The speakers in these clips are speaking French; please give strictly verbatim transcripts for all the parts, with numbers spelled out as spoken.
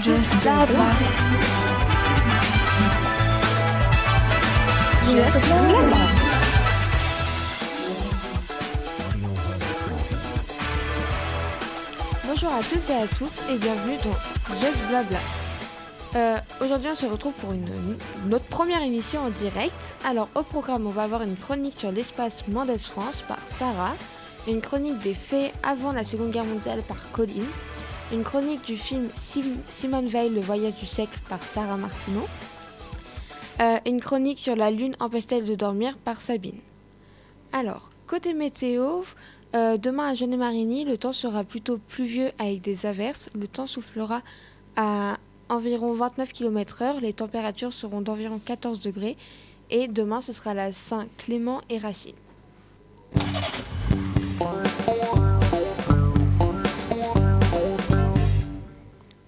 Justblabla. Justblabla. Bonjour à tous et à toutes et bienvenue dans Justblabla. Euh, aujourd'hui, on se retrouve pour une, notre première émission en direct. Alors, au programme, on va avoir une chronique sur l'espace Mendès France par Sarah, une chronique des faits avant la Seconde Guerre mondiale par Colline, une chronique du film Sim- Simone Veil, Le voyage du siècle par Sarah Martineau, euh, une chronique sur la lune empêche-t-elle de dormir par Sabine. Alors, côté météo, euh, demain à Genêt-Marigny, le temps sera plutôt pluvieux avec des averses, le temps soufflera à environ vingt-neuf kilomètres heure, les températures seront d'environ quatorze degrés et demain ce sera la Saint-Clément et Rachid.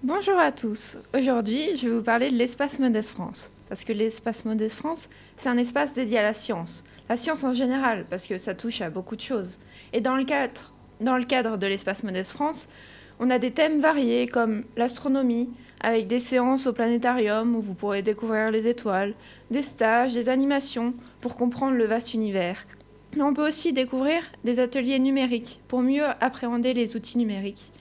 Bonjour à tous, aujourd'hui je vais vous parler de l'espace Mendès France, parce que l'espace Mendès France c'est un espace dédié à la science, la science en général parce que ça touche à beaucoup de choses. Et dans le cadre, dans le cadre de l'espace Mendès France, on a des thèmes variés comme l'astronomie, avec des séances au planétarium où vous pourrez découvrir les étoiles, des stages, des animations pour comprendre le vaste univers. Mais on peut aussi découvrir des ateliers numériques pour mieux appréhender les outils numériques,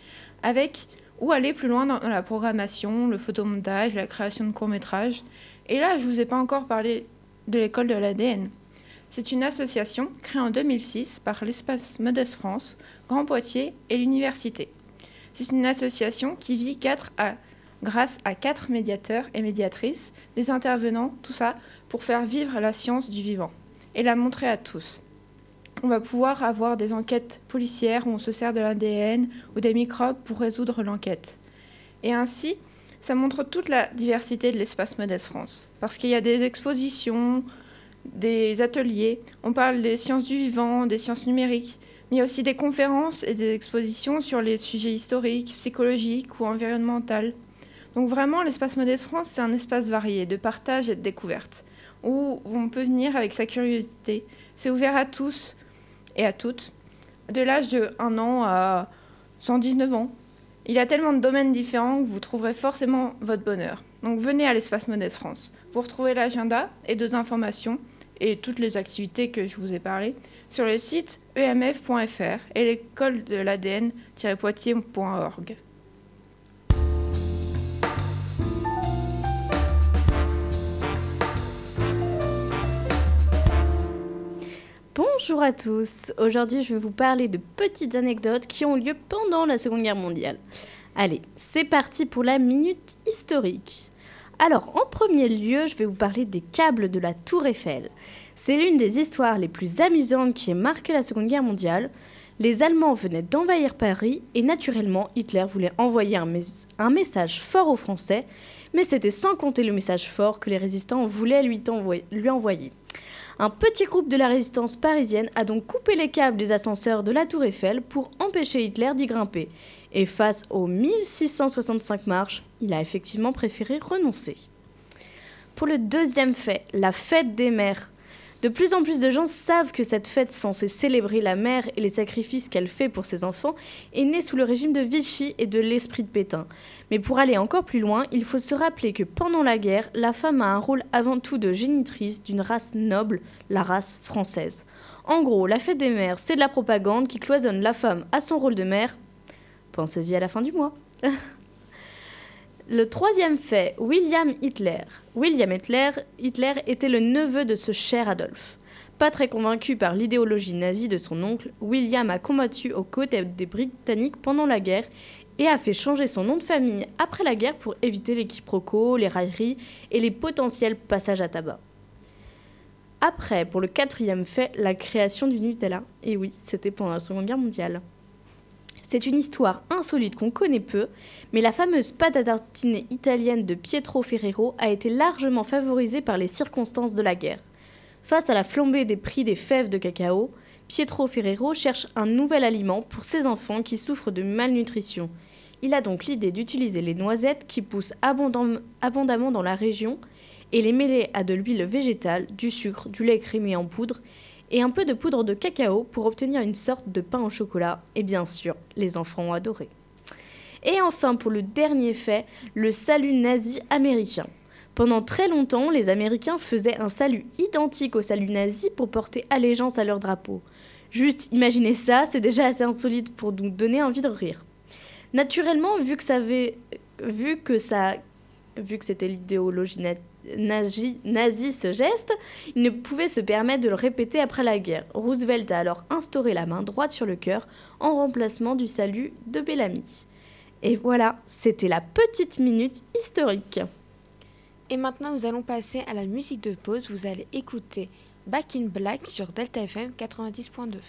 avec ou aller plus loin dans la programmation, le photomontage, la création de courts-métrages. Et là, je ne vous ai pas encore parlé de l'école de l'A D N. C'est une association créée en deux mille six par l'Espace Mendès France, Grand Poitiers et l'Université. C'est une association qui vit quatre à grâce à quatre médiateurs et médiatrices, des intervenants, tout ça, pour faire vivre la science du vivant et la montrer à tous. On va pouvoir avoir des enquêtes policières où on se sert de l'A D N ou des microbes pour résoudre l'enquête. Et ainsi, ça montre toute la diversité de l'espace Mendès France, parce qu'il y a des expositions, des ateliers, on parle des sciences du vivant, des sciences numériques, mais il y a aussi des conférences et des expositions sur les sujets historiques, psychologiques ou environnementaux. Donc vraiment, l'espace Mendès France, c'est un espace varié de partage et de découverte, où on peut venir avec sa curiosité. C'est ouvert à tous et à toutes, de l'âge de un an à cent dix-neuf ans. Il y a tellement de domaines différents que vous trouverez forcément votre bonheur. Donc venez à l'espace Mendès France. Vous retrouvez l'agenda et d'autres informations et toutes les activités que je vous ai parlé sur le site e m f point f r et l'école de l'A D N tiret poitiers point org. Bonjour à tous, aujourd'hui je vais vous parler de petites anecdotes qui ont lieu pendant la Seconde Guerre mondiale. Allez, c'est parti pour la minute historique. Alors, en premier lieu, je vais vous parler des câbles de la Tour Eiffel. C'est l'une des histoires les plus amusantes qui ait marqué la Seconde Guerre mondiale. Les Allemands venaient d'envahir Paris et naturellement, Hitler voulait envoyer un, mes- un message fort aux Français, mais c'était sans compter le message fort que les résistants voulaient lui, t'envoyer, lui envoyer. Un petit groupe de la résistance parisienne a donc coupé les câbles des ascenseurs de la Tour Eiffel pour empêcher Hitler d'y grimper. Et face aux mille six cent soixante-cinq marches, il a effectivement préféré renoncer. Pour le deuxième fait, la fête des mères. De plus en plus de gens savent que cette fête censée célébrer la mère et les sacrifices qu'elle fait pour ses enfants est née sous le régime de Vichy et de l'esprit de Pétain. Mais pour aller encore plus loin, il faut se rappeler que pendant la guerre, la femme a un rôle avant tout de génitrice d'une race noble, la race française. En gros, la fête des mères, c'est de la propagande qui cloisonne la femme à son rôle de mère. Pensez-y à la fin du mois. Le troisième fait, William Hitler. William Hitler, Hitler était le neveu de ce cher Adolphe. Pas très convaincu par l'idéologie nazie de son oncle, William a combattu aux côtés des Britanniques pendant la guerre et a fait changer son nom de famille après la guerre pour éviter les quiproquos, les railleries et les potentiels passages à tabac. Après, pour le quatrième fait, la création du Nutella. Et oui, c'était pendant la Seconde Guerre mondiale. C'est une histoire insolite qu'on connaît peu, mais la fameuse pâte à tartiner italienne de Pietro Ferrero a été largement favorisée par les circonstances de la guerre. Face à la flambée des prix des fèves de cacao, Pietro Ferrero cherche un nouvel aliment pour ses enfants qui souffrent de malnutrition. Il a donc l'idée d'utiliser les noisettes qui poussent abondamment dans la région et les mêler à de l'huile végétale, du sucre, du lait écrémé en poudre, et un peu de poudre de cacao pour obtenir une sorte de pain au chocolat. Et bien sûr, les enfants ont adoré. Et enfin, pour le dernier fait, le salut nazi américain. Pendant très longtemps, les Américains faisaient un salut identique au salut nazi pour porter allégeance à leur drapeau. Juste, imaginez ça, c'est déjà assez insolite pour nous donner envie de rire. Naturellement, vu que ça avait, vu que ça, vu que c'était l'idéologie nazie, nazie ce geste, ils ne pouvaient se permettre de le répéter après la guerre. Roosevelt a alors instauré la main droite sur le cœur en remplacement du salut de Bellamy. Et voilà, c'était la petite minute historique. Et maintenant, nous allons passer à la musique de pause. Vous allez écouter Back in Black sur Delta F M quatre-vingt-dix point deux.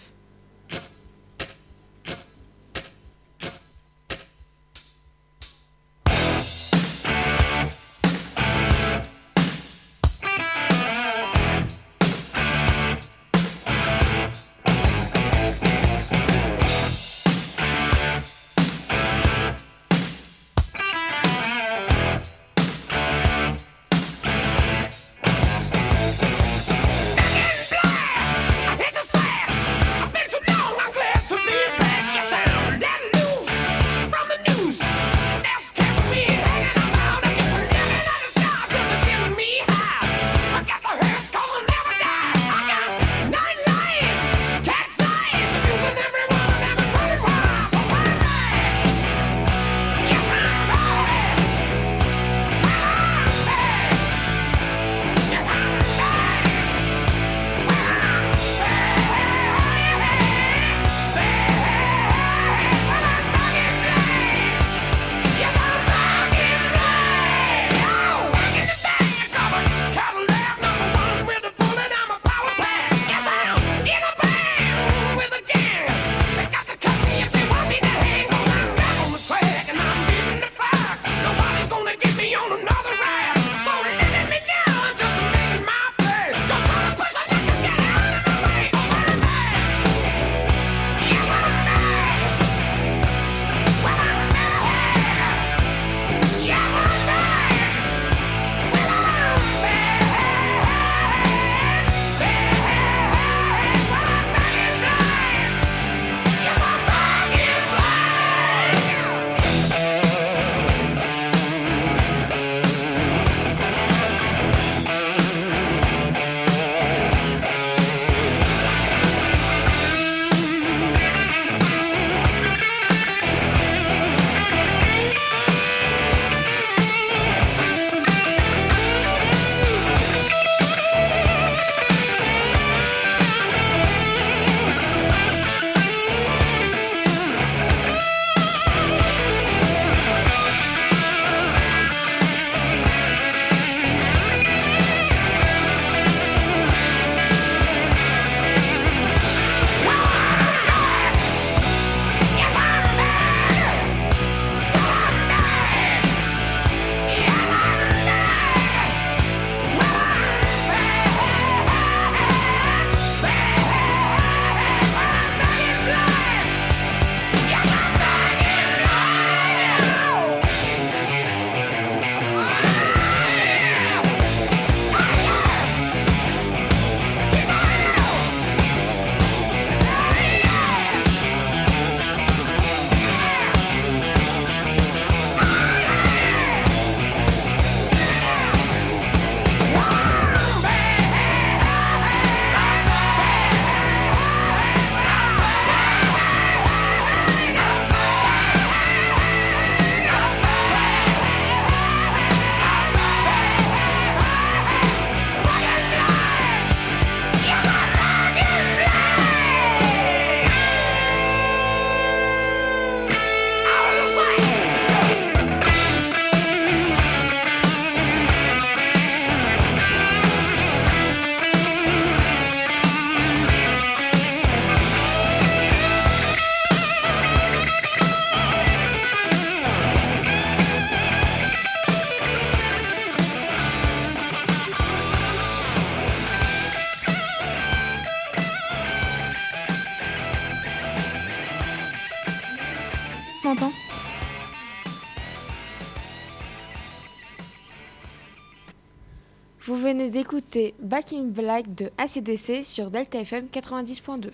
Vous venez d'écouter Back in Black de A C D C sur Delta F M quatre-vingt-dix point deux.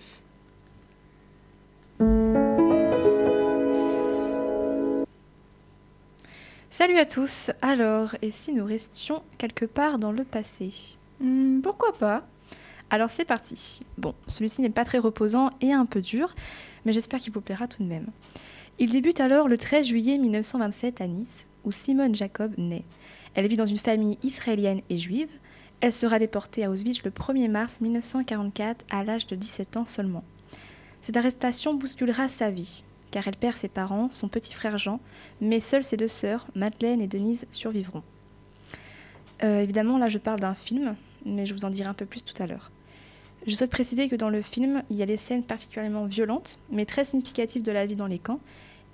Salut à tous. Alors, et si nous restions quelque part dans le passé ? Hmm, pourquoi pas ? Alors c'est parti. Bon, celui-ci n'est pas très reposant et un peu dur, mais j'espère qu'il vous plaira tout de même. Il débute alors le treize juillet mille neuf cent vingt-sept à Nice, où Simone Jacob naît. Elle vit dans une famille israélienne et juive. Elle sera déportée à Auschwitz le premier mars mille neuf cent quarante-quatre à l'âge de dix-sept ans seulement. Cette arrestation bousculera sa vie, car elle perd ses parents, son petit frère Jean, mais seules ses deux sœurs, Madeleine et Denise, survivront. Euh, évidemment, là je parle d'un film, mais je vous en dirai un peu plus tout à l'heure. Je souhaite préciser que dans le film, il y a des scènes particulièrement violentes, mais très significatives de la vie dans les camps,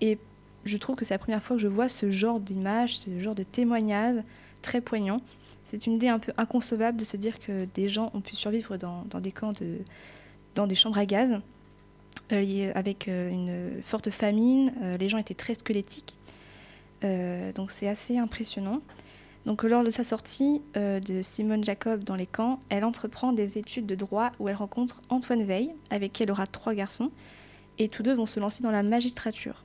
et je trouve que c'est la première fois que je vois ce genre d'image, ce genre de témoignage très poignant. C'est une idée un peu inconcevable de se dire que des gens ont pu survivre dans, dans des camps, de, dans des chambres à gaz, euh, avec une forte famine, euh, les gens étaient très squelettiques, euh, donc c'est assez impressionnant. Donc lors de sa sortie euh, de Simone Jacob dans les camps, elle entreprend des études de droit où elle rencontre Antoine Veil, avec qui elle aura trois garçons, et tous deux vont se lancer dans la magistrature.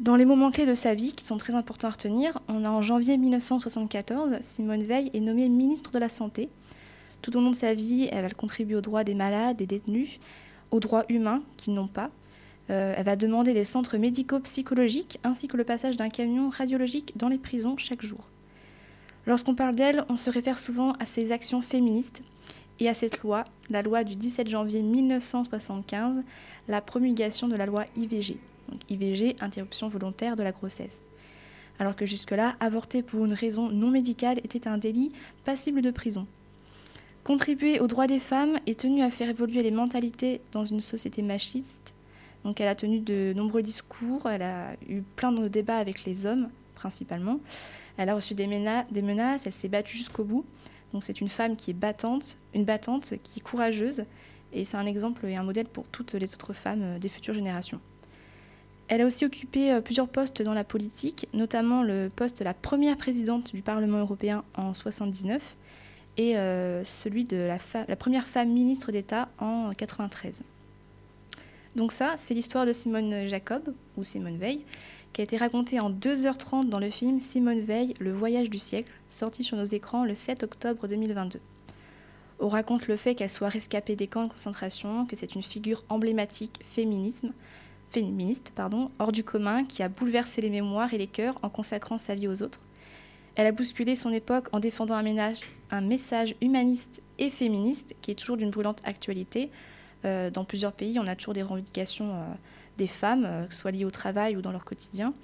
Dans les moments clés de sa vie, qui sont très importants à retenir, on a en janvier mille neuf cent soixante-quatorze, Simone Veil est nommée ministre de la Santé. Tout au long de sa vie, elle contribue aux droits des malades, des détenus, aux droits humains qu'ils n'ont pas. Euh, elle va demander des centres médico-psychologiques, ainsi que le passage d'un camion radiologique dans les prisons chaque jour. Lorsqu'on parle d'elle, on se réfère souvent à ses actions féministes et à cette loi, la loi du dix-sept janvier mille neuf cent soixante-quinze, la promulgation de la loi I V G. Donc I V G, interruption volontaire de la grossesse. Alors que jusque-là, avorter pour une raison non médicale était un délit passible de prison. Contribuer aux droits des femmes est tenue à faire évoluer les mentalités dans une société machiste. Donc elle a tenu de nombreux discours, elle a eu plein de débats avec les hommes, principalement. Elle a reçu des menaces, elle s'est battue jusqu'au bout. Donc c'est une femme qui est battante, une battante qui est courageuse. Et c'est un exemple et un modèle pour toutes les autres femmes des futures générations. Elle a aussi occupé plusieurs postes dans la politique, notamment le poste de la première présidente du Parlement européen en soixante-dix-neuf et celui de la, fa- la première femme ministre d'État en quatre-vingt-treize. Donc ça, c'est l'histoire de Simone Jacob, ou Simone Veil, qui a été racontée en deux heures trente dans le film Simone Veil, le voyage du siècle, sorti sur nos écrans le sept octobre deux mille vingt-deux. On raconte le fait qu'elle soit rescapée des camps de concentration, que c'est une figure emblématique féminisme, féministe, pardon, hors du commun, qui a bouleversé les mémoires et les cœurs en consacrant sa vie aux autres. Elle a bousculé son époque en défendant un, ménage, un message humaniste et féministe qui est toujours d'une brûlante actualité. Euh, dans plusieurs pays, on a toujours des revendications euh, des femmes, euh, que ce soit liées au travail ou dans leur quotidien.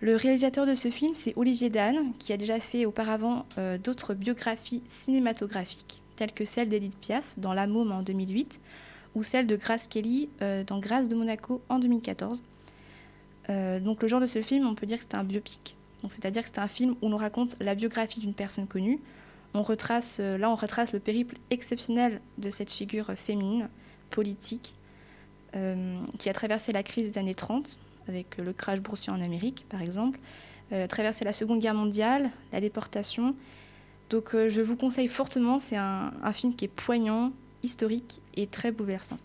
Le réalisateur de ce film, c'est Olivier Dahan, qui a déjà fait auparavant euh, d'autres biographies cinématographiques, telles que celle d'Édith Piaf dans La Môme en deux mille huit, ou celle de Grace Kelly euh, dans Grace de Monaco en deux mille quatorze. Euh, donc le genre de ce film, on peut dire que c'est un biopic. Donc, c'est-à-dire que c'est un film où l'on raconte la biographie d'une personne connue. On retrace, euh, là, on retrace le périple exceptionnel de cette figure féminine, politique, euh, qui a traversé la crise des années trente, avec le crash boursier en Amérique, par exemple, euh, traversé la Seconde Guerre mondiale, la déportation. Donc euh, je vous conseille fortement, c'est un, un film qui est poignant, historique et très bouleversant.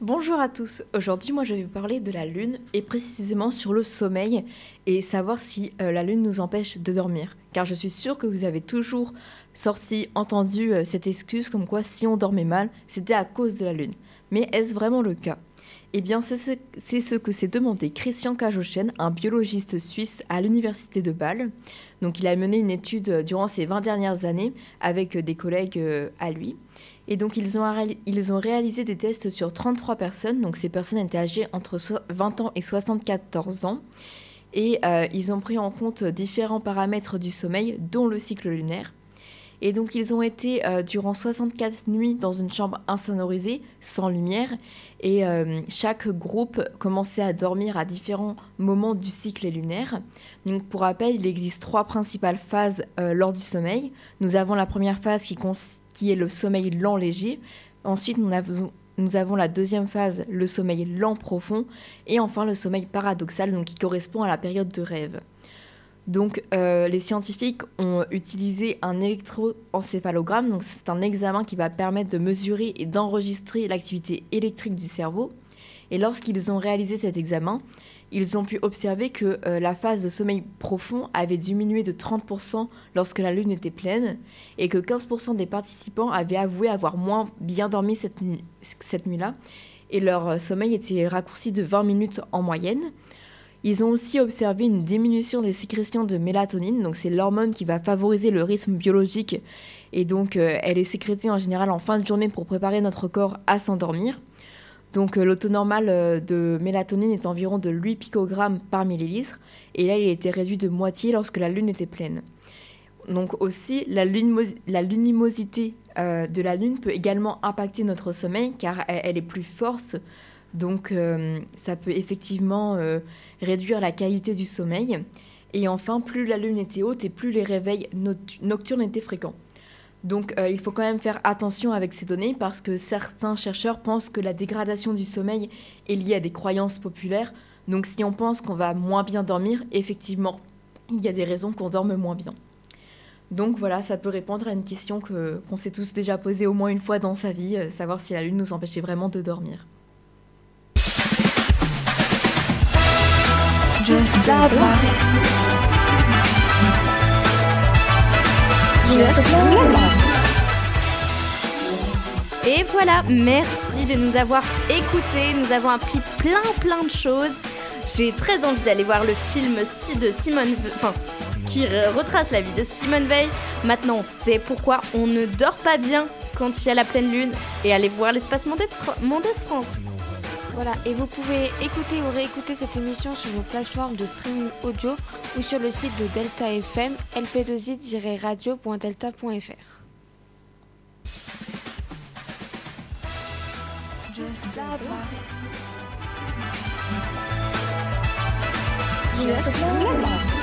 Bonjour à tous, aujourd'hui moi je vais vous parler de la lune et précisément sur le sommeil et savoir si euh, la lune nous empêche de dormir. Car je suis sûre que vous avez toujours sorti, entendu euh, cette excuse comme quoi si on dormait mal, c'était à cause de la lune. Mais est-ce vraiment le cas ? Eh bien, c'est ce, c'est ce que s'est demandé Christian Kajochen, un biologiste suisse à l'université de Bâle. Donc, il a mené une étude durant ces vingt dernières années avec des collègues à lui. Et donc, ils ont, ils ont réalisé des tests sur trente-trois personnes. Donc, ces personnes étaient âgées entre vingt ans et soixante-quatorze ans. Et euh, ils ont pris en compte différents paramètres du sommeil, dont le cycle lunaire. Et donc, ils ont été euh, durant soixante-quatre nuits dans une chambre insonorisée, sans lumière. Et euh, chaque groupe commençait à dormir à différents moments du cycle lunaire. Donc, pour rappel, il existe trois principales phases euh, lors du sommeil. Nous avons la première phase qui, cons- qui est le sommeil lent léger. Ensuite, nous avons, nous avons la deuxième phase, le sommeil lent profond. Et enfin, le sommeil paradoxal, donc, qui correspond à la période de rêve. Donc, euh, les scientifiques ont utilisé un électroencéphalogramme. Donc, c'est un examen qui va permettre de mesurer et d'enregistrer l'activité électrique du cerveau. Et lorsqu'ils ont réalisé cet examen, ils ont pu observer que euh, la phase de sommeil profond avait diminué de trente pour cent lorsque la lune était pleine et que quinze pour cent des participants avaient avoué avoir moins bien dormi cette, nu- cette nuit-là et leur euh, sommeil était raccourci de vingt minutes en moyenne. Ils ont aussi observé une diminution des sécrétions de mélatonine, donc c'est l'hormone qui va favoriser le rythme biologique et donc euh, elle est sécrétée en général en fin de journée pour préparer notre corps à s'endormir. Donc le taux normal de mélatonine est environ de huit picogrammes par millilitre et là il était réduit de moitié lorsque la lune était pleine. Donc aussi la, lunimo- la luminosité euh, de la lune peut également impacter notre sommeil car elle, elle est plus forte, donc euh, ça peut effectivement euh, réduire la qualité du sommeil. Et enfin, plus la lune était haute et plus les réveils not- nocturnes étaient fréquents. Donc euh, il faut quand même faire attention avec ces données parce que certains chercheurs pensent que la dégradation du sommeil est liée à des croyances populaires. Donc si on pense qu'on va moins bien dormir, effectivement, il y a des raisons qu'on dorme moins bien. Donc voilà, ça peut répondre à une question que, qu'on s'est tous déjà posée au moins une fois dans sa vie, euh, savoir si la lune nous empêchait vraiment de dormir. Justblabla. Et voilà, merci de nous avoir écoutés, nous avons appris plein plein de choses. J'ai très envie d'aller voir le film de Simone Veil, enfin, qui retrace la vie de Simone Veil. Maintenant on sait pourquoi on ne dort pas bien quand il y a la pleine lune, et allez voir l'espace Mendès France. Voilà, et vous pouvez écouter ou réécouter cette émission sur vos plateformes de streaming audio ou sur le site de Delta F M, l p deux i tiret radio point delta point f r. Justblabla. Justblabla.